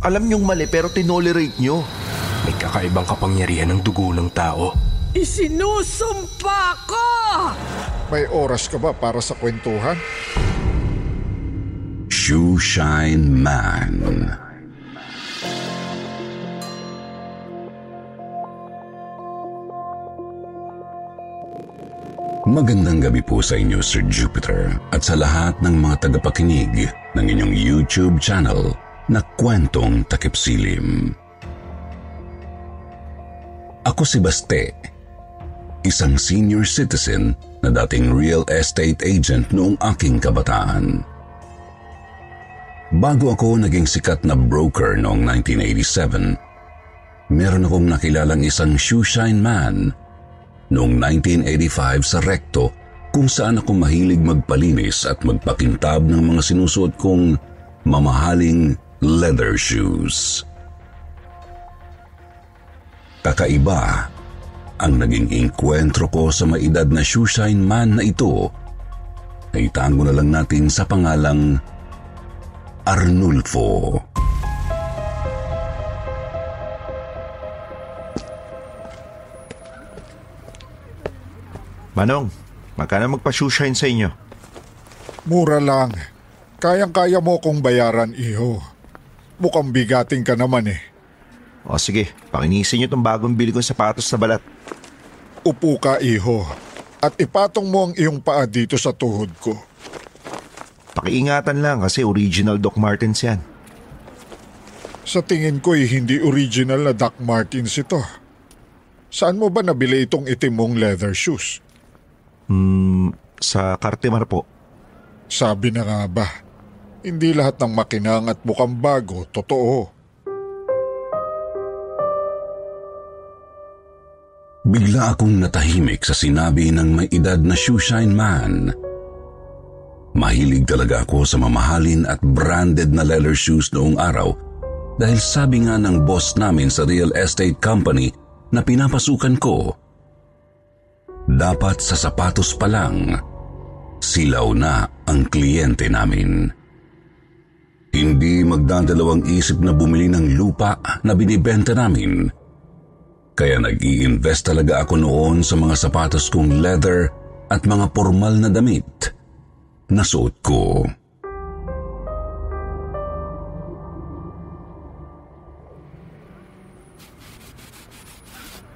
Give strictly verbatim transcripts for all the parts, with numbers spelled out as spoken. Alam niyong mali pero tinolerate niyo. May kakaibang kapangyarihan ng dugo ng tao. Isinusumpa ko! May oras ka ba para sa kwentuhan? Shoeshine Man. Magandang gabi po sa inyo, Sir Jupiter, at sa lahat ng mga tagapakinig ng inyong YouTube channel na Kwentong Takipsilim. Ako si Basti, isang senior citizen na dating real estate agent noong aking kabataan. Bago ako naging sikat na broker noong nineteen eighty-seven, meron akong nakilalang isang shoeshine man noong nineteen eighty-five sa Recto, kung saan ako mahilig magpalinis at magpakintab ng mga sinusuot kong mamahaling leather shoes. Kakaiba ang naging engkwentro ko sa maedad na shoeshine man na ito, na itango na lang natin sa pangalang Arnulfo. Manong, magkano magpa-shoeshine sa inyo? Mura lang. Kayang-kaya mo kong bayaran, iho. Mukhang bigating ka naman eh. O sige, pakinisin niyo itong bagong bili kong sapatos na balat. Upo ka, iho, at ipatong mo ang iyong paa dito sa tuhod ko. Pakiingatan lang kasi original Doc Martens yan. Sa tingin ko eh, hindi original na Doc Martens ito. Saan mo ba nabili itong itim mong leather shoes? Hmm, sa Cartimar po. Sabi na nga ba, hindi lahat ng makinang at mukhang bago totoo. Bigla akong natahimik sa sinabi ng may edad na shoeshine man. Mahilig talaga ako sa mamahalin at branded na leather shoes noong araw dahil sabi nga ng boss namin sa real estate company na pinapasukan ko, dapat sa sapatos pa lang, silaw na ang kliyente namin. Hindi magdadalawang isip na bumili ng lupa na binibenta namin. Kaya nag-i-invest talaga ako noon sa mga sapatos kong leather at mga pormal na damit na suot ko.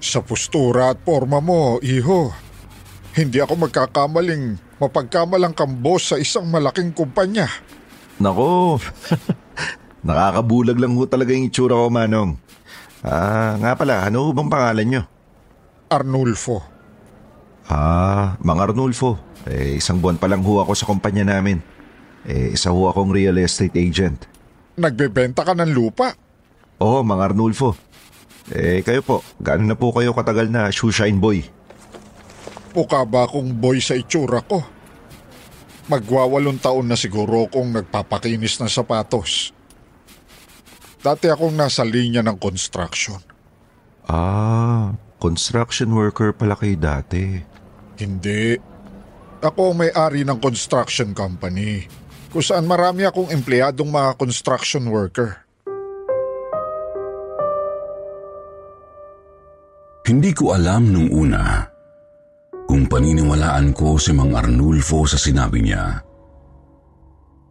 Sa postura at porma mo, iho, hindi ako magkakamaling mapagkamalang kang boss sa isang malaking kumpanya. Nako, nakakabulag lang ho talaga yung itsura ko, Manong. Ah, nga pala, ano bang pangalan nyo? Arnulfo. Ah, Mang Arnulfo. Eh, isang buwan pa lang ho ako sa kumpanya namin. Eh, isa ho akong real estate agent. Nagbebenta ka ng lupa? Oo, Mang Arnulfo. Eh, kayo po, gaano na po kayo katagal na shoeshine boy? Mukha ba akong boy sa itsura ko? Magwawalong taon na siguro kung nagpapakinis ng sapatos. Dati akong nasa linya ng construction. Ah, construction worker pala kayo dati. Hindi. Ako ang may-ari ng construction company, kung saan marami akong empleyadong mga construction worker. Hindi ko alam nung una kung paniniwalaan ko si Mang Arnulfo sa sinabi niya.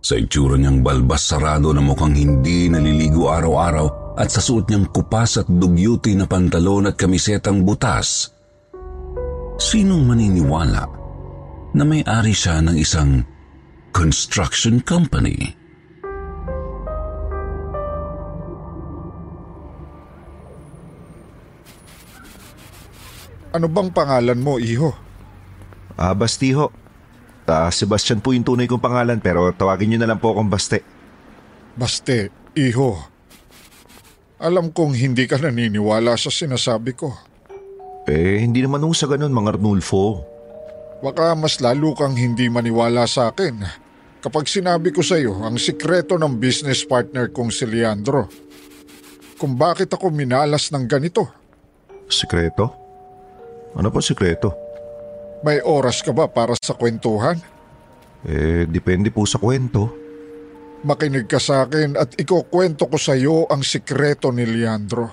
Sa itsura niyang balbas sarado na mukhang hindi naliligo araw-araw at sa suot niyang kupas at dugyuti na pantalon at kamisetang butas, sinong maniniwala na may-ari siya ng isang construction company? Ano bang pangalan mo, iho? Ah, Basti ho. Uh, Sebastian po yung tunay kong pangalan, pero tawagin niyo na lang po akong Basti. Basti, iho. Alam kong hindi ka naniniwala sa sinasabi ko. Eh, hindi naman nung sa ganun, mga Arnulfo. Baka mas lalo kang hindi maniwala sa akin kapag sinabi ko sa iyo ang sikreto ng business partner kong si Leandro. Kung bakit ako minalas ng ganito. Sikreto? Ano pa sikreto? May oras ka ba para sa kwentuhan? Eh, depende po sa kwento. Makinig ka sa akin at ikukwento ko sa iyo ang sikreto ni Leandro.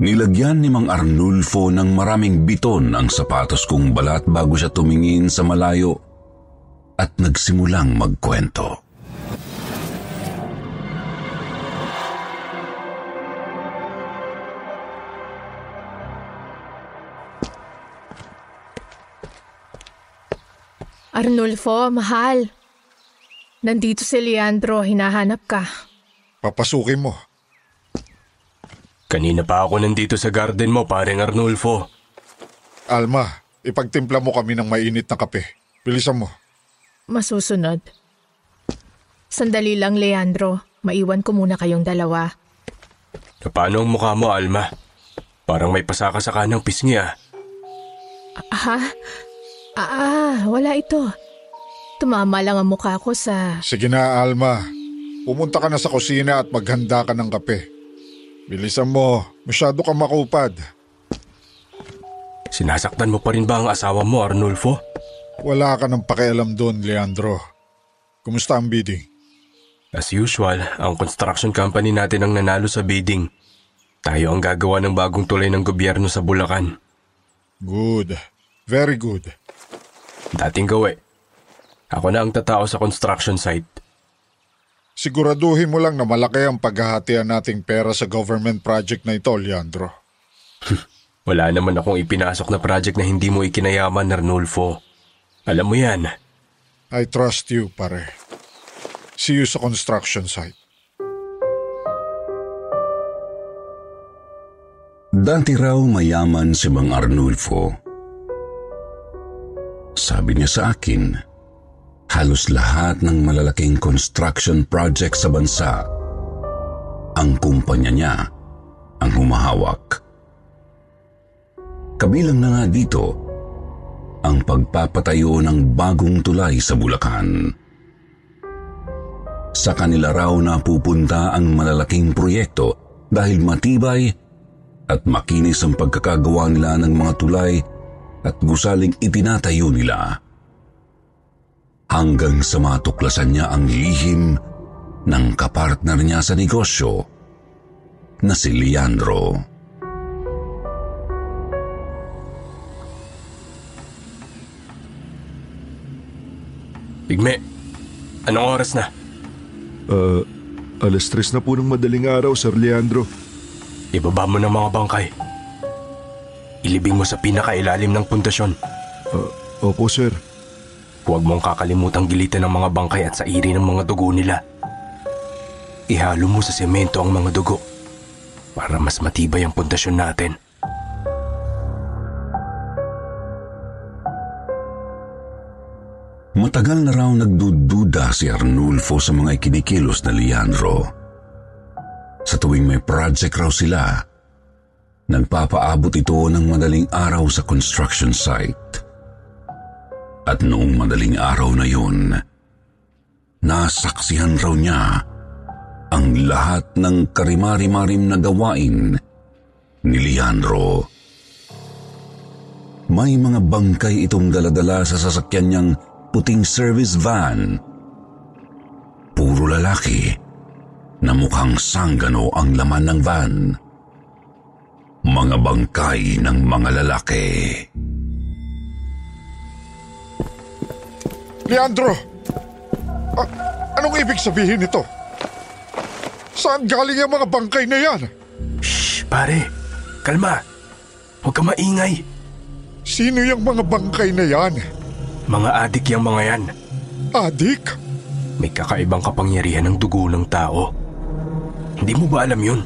Nilagyan ni Mang Arnulfo ng maraming biton ang sapatos kong balat bago siya tumingin sa malayo at nagsimulang magkwento. Arnulfo, mahal. Nandito si Leandro, hinahanap ka. Papasukin mo. Kanina pa ako nandito sa garden mo, pareng Arnulfo. Alma, ipagtimpla mo kami ng mainit na kape. Bilisan mo. Masusunod. Sandali lang, Leandro. Maiwan ko muna kayong dalawa. Paano ang mukha mo, Alma? Parang may pasaka sa kanang pisngi, ah. Ha? Ah, wala ito. Tumama lang ang mukha ko sa... Sige na, Alma. Pumunta ka na sa kusina at maghanda ka ng kape. Bilisan mo. Masyado ka makupad. Sinasaktan mo pa rin ba ang asawa mo, Arnulfo? Wala ka ng pakialam doon, Leandro. Kumusta ang bidding? As usual, ang construction company natin ang nanalo sa bidding. Tayo ang gagawa ng bagong tulay ng gobyerno sa Bulacan. Good. Very good. Dating gawe. Ako na ang tatao sa construction site. Siguraduhin mo lang na malaki ang paghahatian nating pera sa government project na ito, Leandro. Wala naman akong ipinasok na project na hindi mo ikinayaman, Arnulfo. Alam mo yan. I trust you, pare. See you sa construction site. Dati raw mayaman si Mang Arnulfo. Sabi niya sa akin, halos lahat ng malalaking construction project sa bansa, ang kumpanya niya ang humahawak. Kabilang na nga dito, ang pagpapatayo ng bagong tulay sa Bulacan. Sa kanila raw napupunta ang malalaking proyekto dahil matibay at makinis ang pagkakagawa nila ng mga tulay at gusaling itinatayo nila, hanggang sa matuklasan niya ang lihim ng kapartner niya sa negosyo na si Leandro. Igme, anong oras na? Uh, alas tres na po ng madaling araw, Sir Leandro. Ibaba mo ng mga bangkay. Ilibing mo sa pinakailalim ng pundasyon. Uh, opo, sir. Huwag mong kakalimutang gilitan ang mga bangkay at sairi ng mga dugo nila. Ihalo mo sa semento ang mga dugo para mas matibay ang pundasyon natin. Matagal na raw nagdududa si Arnulfo sa mga ikinikilos na Leandro. Sa tuwing may project raw sila, nagpapaabot ito ng madaling araw sa construction site. At noong madaling araw na yun, nasaksihan raw niya ang lahat ng karimari-marim na gawain ni Leandro. May mga bangkay itong daladala sa sasakyan niyang puting service van. Puro lalaki na mukhang sanggano ang laman ng van. Mga bangkay ng mga lalaki. Leandro! A- anong ibig sabihin nito? Saan galing ang mga bangkay na yan? Shhh, pare. Kalma. Huwag ka maingay. Sino yung mga bangkay na yan? Mga adik yung mga yan. Adik? May kakaibang kapangyarihan ng dugo ng tao. Hindi mo ba alam yun?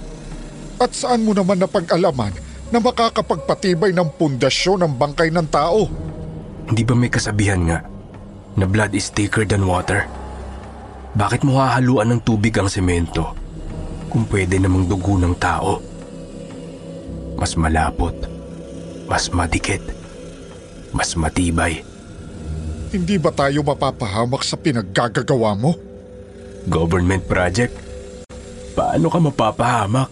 At saan mo naman napag-alaman na makakapagpatibay ng pundasyon ng bangkay ng tao. Hindi ba may kasabihan nga na blood is thicker than water? Bakit mo hahaluan ng tubig ang semento kung pwede namang dugo ng tao? Mas malapot, mas madikit, mas matibay. Hindi ba tayo mapapahamak sa pinaggagawa mo? Government project? Paano ka mapapahamak?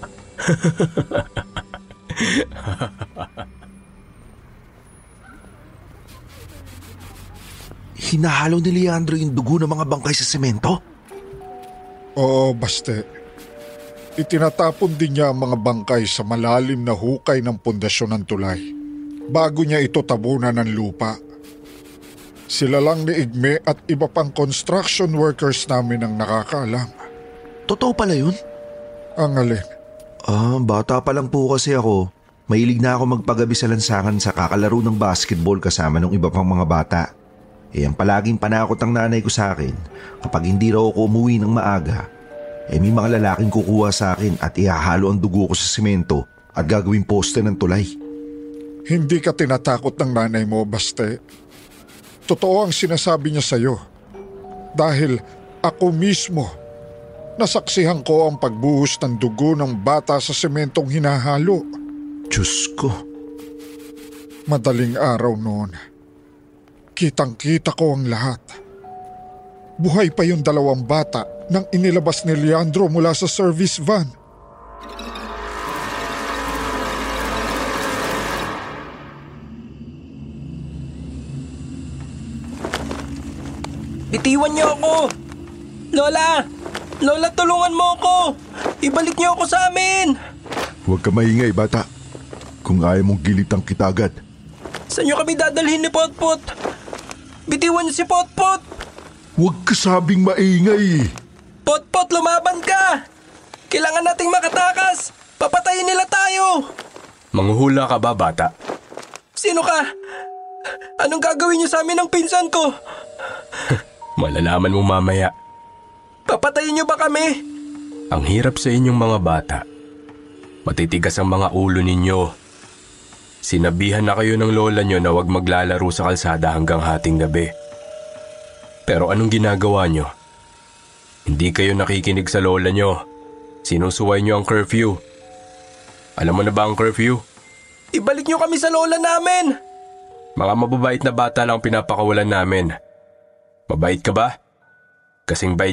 Hinahalo ni Leandro yung dugo ng mga bangkay sa semento? Oo, Baste. Itinatapon din niya ang mga bangkay sa malalim na hukay ng pundasyon ng tulay bago niya ito tabunan ng lupa. Sila lang ni Igme at iba pang construction workers namin ang nakakaalam. Totoo pala yun? Ang alin? Ah, bata pa lang po kasi ako. Mahilig na ako magpagabi sa lansangan sa kakalaro ng basketball kasama ng iba pang mga bata. Eh ang palaging panakot ang nanay ko sa akin kapag hindi raw ako umuwi ng maaga, eh may mga lalaking kukuha sa akin at ihahalo ang dugo ko sa simento at gagawing poste ng tulay. Hindi ka tinatakot ng nanay mo, Baste. Totoo ang sinasabi niya sa'yo. Dahil ako mismo, nasaksihan ko ang pagbuhos ng dugo ng bata sa sementong hinahalo. Diyos ko. Madaling araw noon. Kitang-kita ko ang lahat. Buhay pa yung dalawang bata nang inilabas ni Leandro mula sa service van. Bitiwan niyo ako! Lola! Lola, tulungan mo ako! Ibalik niyo ako sa amin! Huwag ka maingay, bata. Kung ayaw mong gilitang kita agad. Saan niyo kami dadalhin ni Potpot? Bitiwan niyo si Potpot! Huwag ka sabing maingay! Potpot, lumaban ka! Kailangan nating makatakas! Papatayin nila tayo! Manghuhula ka ba, bata? Sino ka? Anong gagawin niyo sa amin ng pinsan ko? Malalaman mo mamaya. Papatayin niyo ba kami? Ang hirap sa inyong mga bata. Matitigas ang mga ulo ninyo. Sinabihan na kayo ng lola niyo na huwag maglalaro sa kalsada hanggang hating gabi. Pero anong ginagawa niyo? Hindi kayo nakikinig sa lola niyo. Sinusuway niyo ang curfew. Alam mo na ba ang curfew? Ibalik niyo kami sa lola namin! Mga mababait na bata lang pinapakawalan namin. Mabait ka ba? Kasing bait.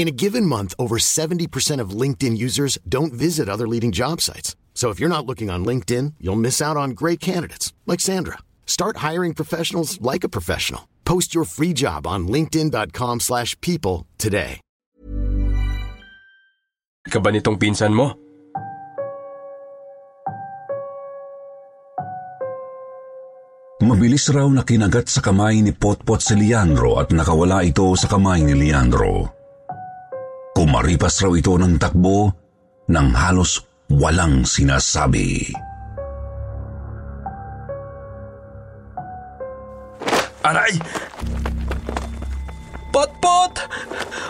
In a given month, over seventy percent of LinkedIn users don't visit other leading job sites. So if you're not looking on LinkedIn, you'll miss out on great candidates like Sandra. Start hiring professionals like a professional. Post your free job on linkedin.com slash people today. Ka ba nitong pinsan mo? Mabilis raw na kinagat sa kamay ni Potpot si Leandro at nakawala ito sa kamay ni Leandro. Kumaripas raw ito ng takbo ng halos walang sinasabi. Aray! Potpot!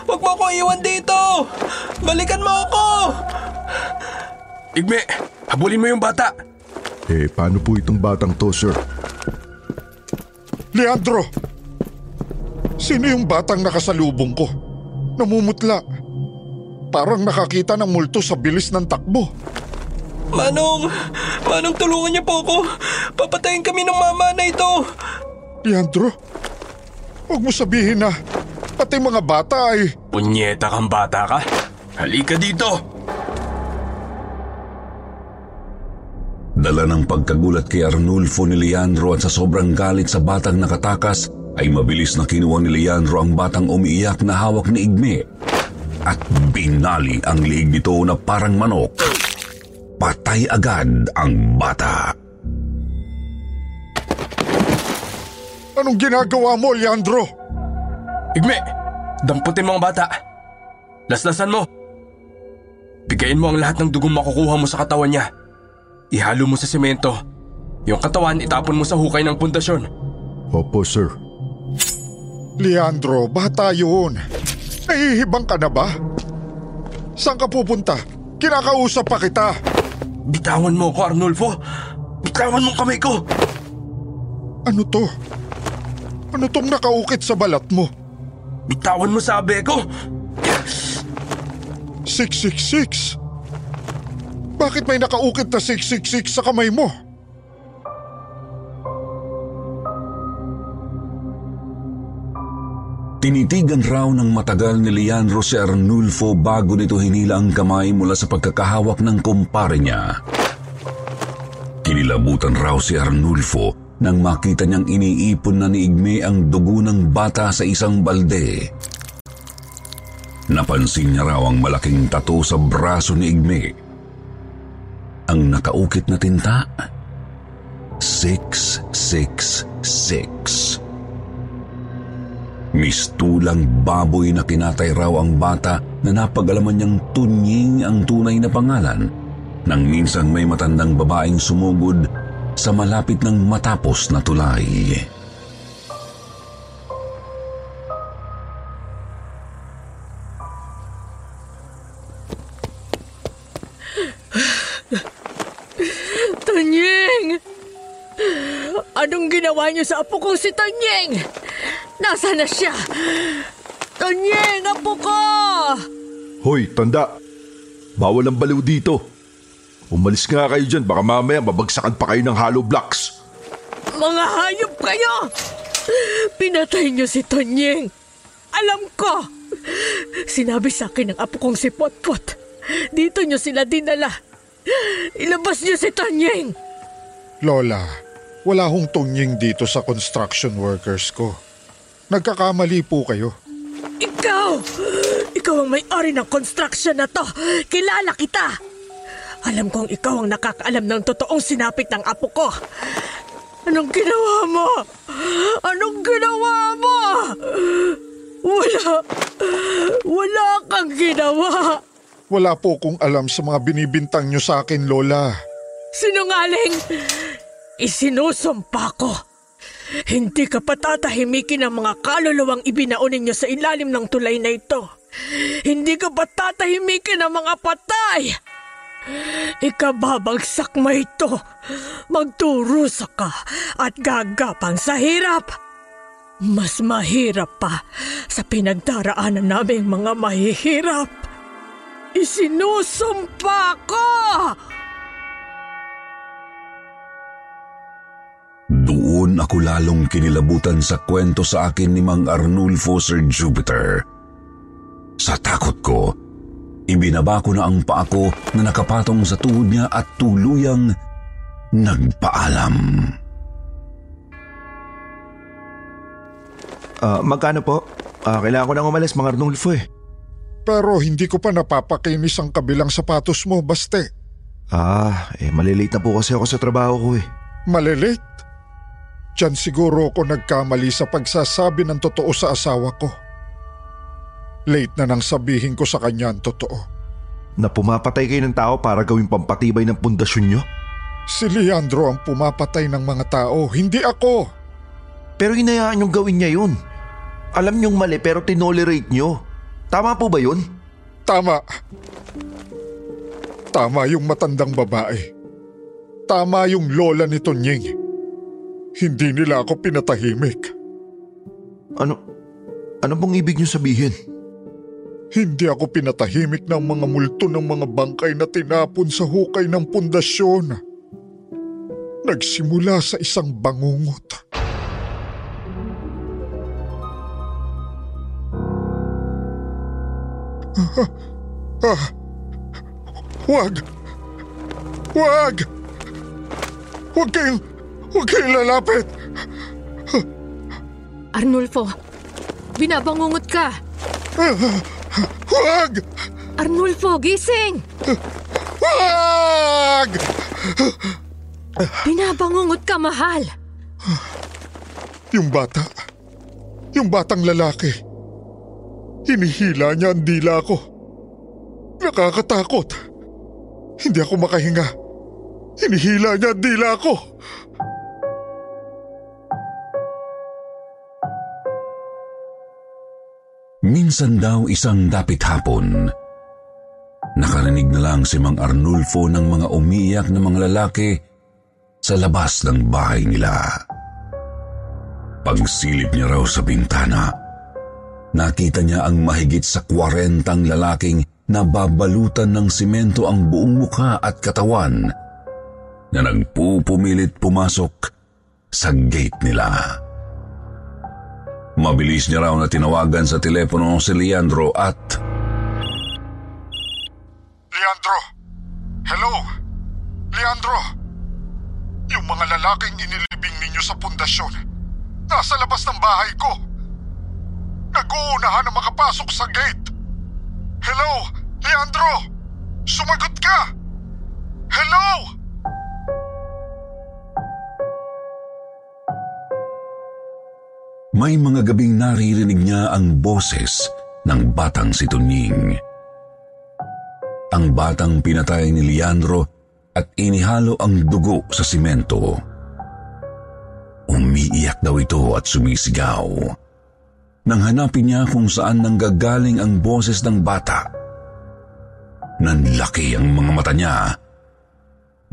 Huwag mo ako iwan dito! Balikan mo ako! Igme, habulin mo yung bata! Eh, paano po itong batang to, sir? Leandro! Sino yung batang nakasalubong ko? Namumutla. Parang nakakita ng multo sa bilis ng takbo. Manong! Manong, tulungan niyo po ako! Papatayin kami ng mama na ito! Leandro, huwag mo sabihin na pati mga bata ay... Punyeta kang bata ka! Halika dito! Dala ng pagkagulat kay Arnulfo ni Leandro at sa sobrang galit sa batang nakatakas ay mabilis na kinuha ni Leandro ang batang umiiyak na hawak ni Igme at binali ang liig nito na parang manok. Patay agad ang bata. Anong ginagawa mo, Leandro? Igme, damputin mo ang bata. Laslasan mo. Bigayin mo ang lahat ng dugong makukuha mo sa katawan niya. Ihalo mo sa semento. Yung katawan itapon mo sa hukay ng pundasyon. Opo, sir. Leandro, bata yun. Nahihibang ka na ba? Saan ka pupunta? Kinakausap pa kita. Bitawan mo ko, Arnulfo. Bitawan mo kamay ko. Ano to? Ano tong nakaukit sa balat mo? Bitawan mo sa abe ko. six six six? Bakit may nakaukit na six six six sa kamay mo? Tinitigan raw ng matagal ni Leandro si Arnulfo bago nito hinila ang kamay mula sa pagkakahawak ng kumpare niya. Kinilabutan raw si Arnulfo nang makita niyang iniipon na ni Igme ang dugo ng bata sa isang balde. Napansin niya raw ang malaking tattoo sa braso ni Igme. Ang nakaukit na tinta? six six six. Mistulang baboy na kinatay raw ang bata na napag-alaman niyang Tunying ang tunay na pangalan nang minsan may matandang babaeng sumugod sa malapit ng matapos na tulay. Tunying! Anong ginawa niyo sa apo kong si Tunying? Nasaan na siya? Tunying, apo ko! Hoy, tanda! Bawal ang baliw dito. Umalis nga kayo dyan, baka mamaya mabagsakan pa kayo ng hollow blocks. Mga hayop kayo! Pinatay niyo si Tunying. Alam ko! Sinabi sa akin ng apo kong si Potpot. Dito niyo sila dinala. Ilabas niyo si Tunying! Lola, wala hong Tunying dito sa construction workers ko. Nagkakamali po kayo. Ikaw! Ikaw ang may-ari ng construction na to. Kilala kita. Alam kong ikaw ang nakakaalam ng totoong sinapit ng apo ko. Anong ginawa mo? Anong ginawa mo? Wala. Wala kang ginawa. Wala po kong alam sa mga binibintang niyo sa akin, Lola. Sinungaling! Isinusumpa ko. Hindi ka patatahimikin ang mga kaluluwang ibinaon ninyo sa ilalim ng tulay na ito. Hindi ka patatahimikin ang mga patay. Ikababagsak mo ito. Magturusa ka at gagapang sa hirap. Mas mahirap pa sa pinagdaraanan naming mga mahihirap. Isinusumpa ko! Doon ako lalong kinilabutan sa kwento sa akin ni Mang Arnulfo, Sir Jupiter. Sa takot ko, ibinaba ko na ang paa ko na nakapatong sa tuhod niya at tuluyang nagpaalam. Uh, magkano po? Uh, kailangan ko nang umalis, Mang Arnulfo eh. Pero hindi ko pa napapakinis ang kabilang sapatos mo, Basti. Ah, eh malilate na po kasi ako sa trabaho ko eh. Malilate? Diyan siguro ako nagkamali sa pagsasabi ng totoo sa asawa ko. Late na nang sabihin ko sa kanya ang totoo. Na pumapatay kayo ng tao para gawing pampatibay ng pundasyon nyo? Si Leandro ang pumapatay ng mga tao, hindi ako. Pero hinayaan niyong gawin niya yun. Alam niyong mali pero tinolerate niyo. Tama po ba yun? Tama. Tama yung matandang babae. Tama yung lola ni Tunying. Hindi nila ako pinatahimik. Ano? Ano bang ibig niyo sabihin? Hindi ako pinatahimik ng mga multo ng mga bangkay na tinapon sa hukay ng pundasyon. Nagsimula sa isang bangungot. Ah, ah, wag! Wag! Huwag kayong, huwag kayong lalapit. Arnulfo, binabangungot ka. Huwag! Arnulfo, gising! Huwag! Binabangungot ka, mahal. Yung bata, yung batang lalaki, hinihila niya ang dila ko. Nakakatakot. Hindi ako makahinga. Hinihila niya ang dila ko. Minsan daw isang dapit hapon, nakarinig na lang si Mang Arnulfo ng mga umiiyak na mga lalaki sa labas ng bahay nila. Pagsilip niya raw sa bintana, nakita niya ang mahigit sa kwarentang lalaking nababalutan ng simento ang buong mukha at katawan na nagpupumilit pumasok sa gate nila. Mabilis niya raw na tinawagan sa telepono si Leandro at... Leandro! Hello! Leandro! Yung mga lalaking inilibing ninyo sa pundasyon, nasa labas ng bahay ko. Nag-uunahan na makapasok sa gate. Hello! Leandro! Sumagot ka! Hello! May mga gabing naririnig niya ang boses ng batang si Tunying. Ang batang pinatay ni Leandro at inihalo ang dugo sa simento. Umiiyak daw ito at sumisigaw. Nang hanapin niya kung saan nanggagaling ang boses ng bata, nanlaki ang mga mata niya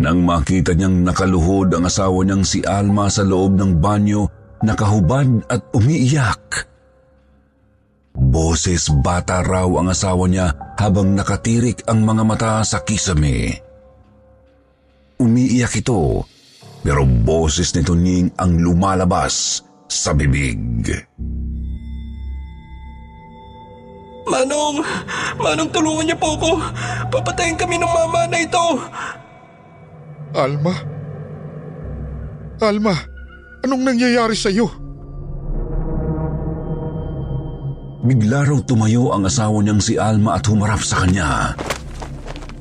nang makita niyang nakaluhod ang asawa niyang si Alma sa loob ng banyo, nakahubad at umiiyak. Boses bata raw ang asawa niya habang nakatirik ang mga mata sa kisame. Umiiyak ito, pero boses ni Tunying ang lumalabas sa bibig. Manong! Manong, tulungan niya po ako! Papatayin kami ng mama na ito! Alma? Alma! Anong nangyayari sa iyo? Bigla raw tumayo ang asawa niyang si Alma at humarap sa kanya.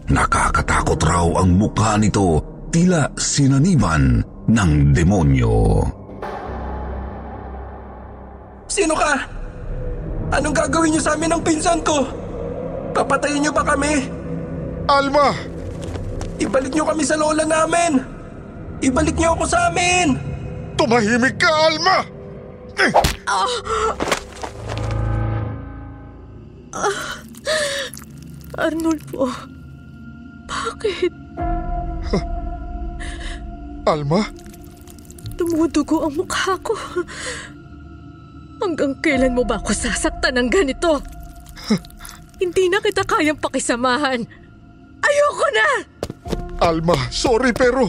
Nakakatakot raw ang mukha nito, tila sinaniban ng demonyo. Sino ka? Anong gagawin niyo sa amin ng pinsan ko? Papatayin niyo ba kami? Alma! Ibalik niyo kami sa lola namin! Ibalik niyo ako sa amin! Tumahimik ka, Alma! Eh. Ah. Ah. Arnulfo, bakit? Huh. Alma? Dumudugo ang mukha ko. Hanggang kailan mo ba ako sasaktan ng ganito? Huh. Hindi na kita kayang pakisamahan. Ayoko na! Alma, sorry pero...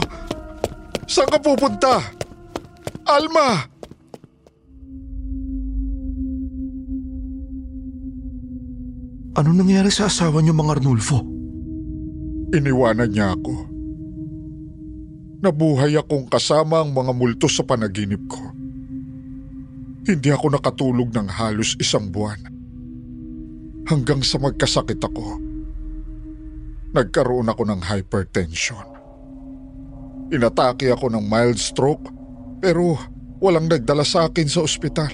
Saan ka pupunta? Alma! Anong nangyari sa asawa niyo, Mang Arnulfo? Iniwanan niya ako. Nabuhay akong kasama ang mga multo sa panaginip ko. Hindi ako nakatulog ng halos isang buwan. Hanggang sa magkasakit ako. Nagkaroon ako ng hypertension. Inatake ako ng mild stroke, pero walang nagdala sa akin sa ospital.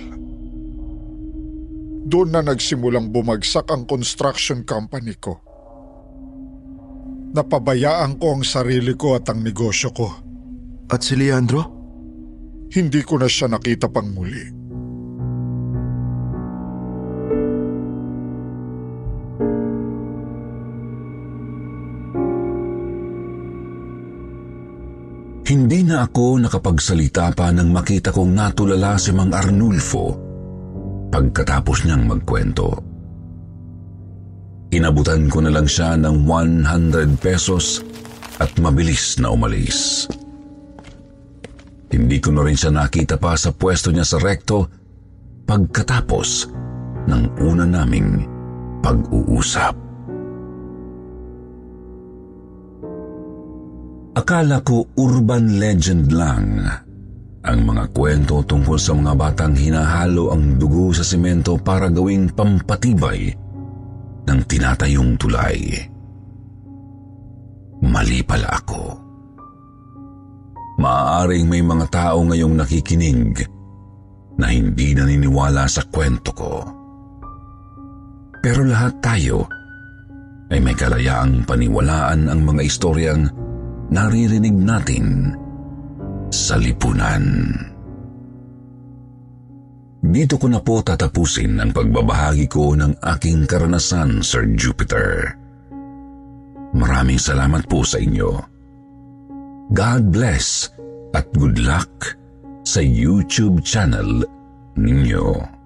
Doon na nagsimulang bumagsak ang construction company ko. Napabayaan ko ang sarili ko at ang negosyo ko. At si Leandro? Hindi ko na siya nakita pang muli. Hindi na ako nakapagsalita pa nang makita kong natulala si Mang Arnulfo pagkatapos niyang magkwento. Inabutan ko na lang siya ng one hundred pesos at mabilis na umalis. Hindi ko na rin siya nakita pa sa pwesto niya sa Recto pagkatapos ng una naming pag-uusap. Akala ko urban legend lang ang mga kwento tungkol sa mga batang hinahalo ang dugo sa semento para gawing pampatibay ng tinatayong tulay. Mali pala ako. Maaaring may mga tao ngayong nakikinig na hindi naniniwala sa kwento ko. Pero lahat tayo ay may kalayaang paniwalaan ang mga istoryang naririnig natin sa lipunan. Dito ko na po tatapusin ang pagbabahagi ko ng aking karanasan, Sir Jupiter. Maraming salamat po sa inyo. God bless at good luck sa YouTube channel ninyo.